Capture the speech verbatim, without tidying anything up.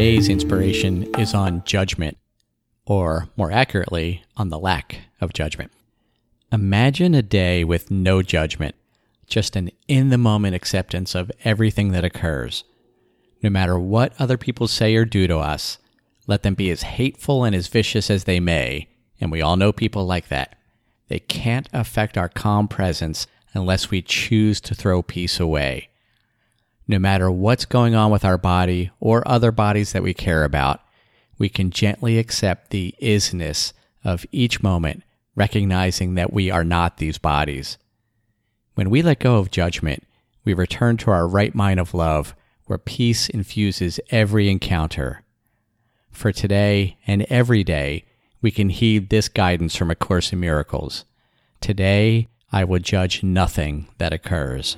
Today's inspiration is on judgment, or more accurately, on the lack of judgment. Imagine a day with no judgment, just an in-the-moment acceptance of everything that occurs. No matter what other people say or do to us, let them be as hateful and as vicious as they may, and we all know people like that. They can't affect our calm presence unless we choose to throw peace away. No matter what's going on with our body or other bodies that we care about, we can gently accept the isness of each moment, recognizing that we are not these bodies. When we let go of judgment, we return to our right mind of love, where peace infuses every encounter. For today and every day, we can heed this guidance from A Course in Miracles. Today, I will judge nothing that occurs.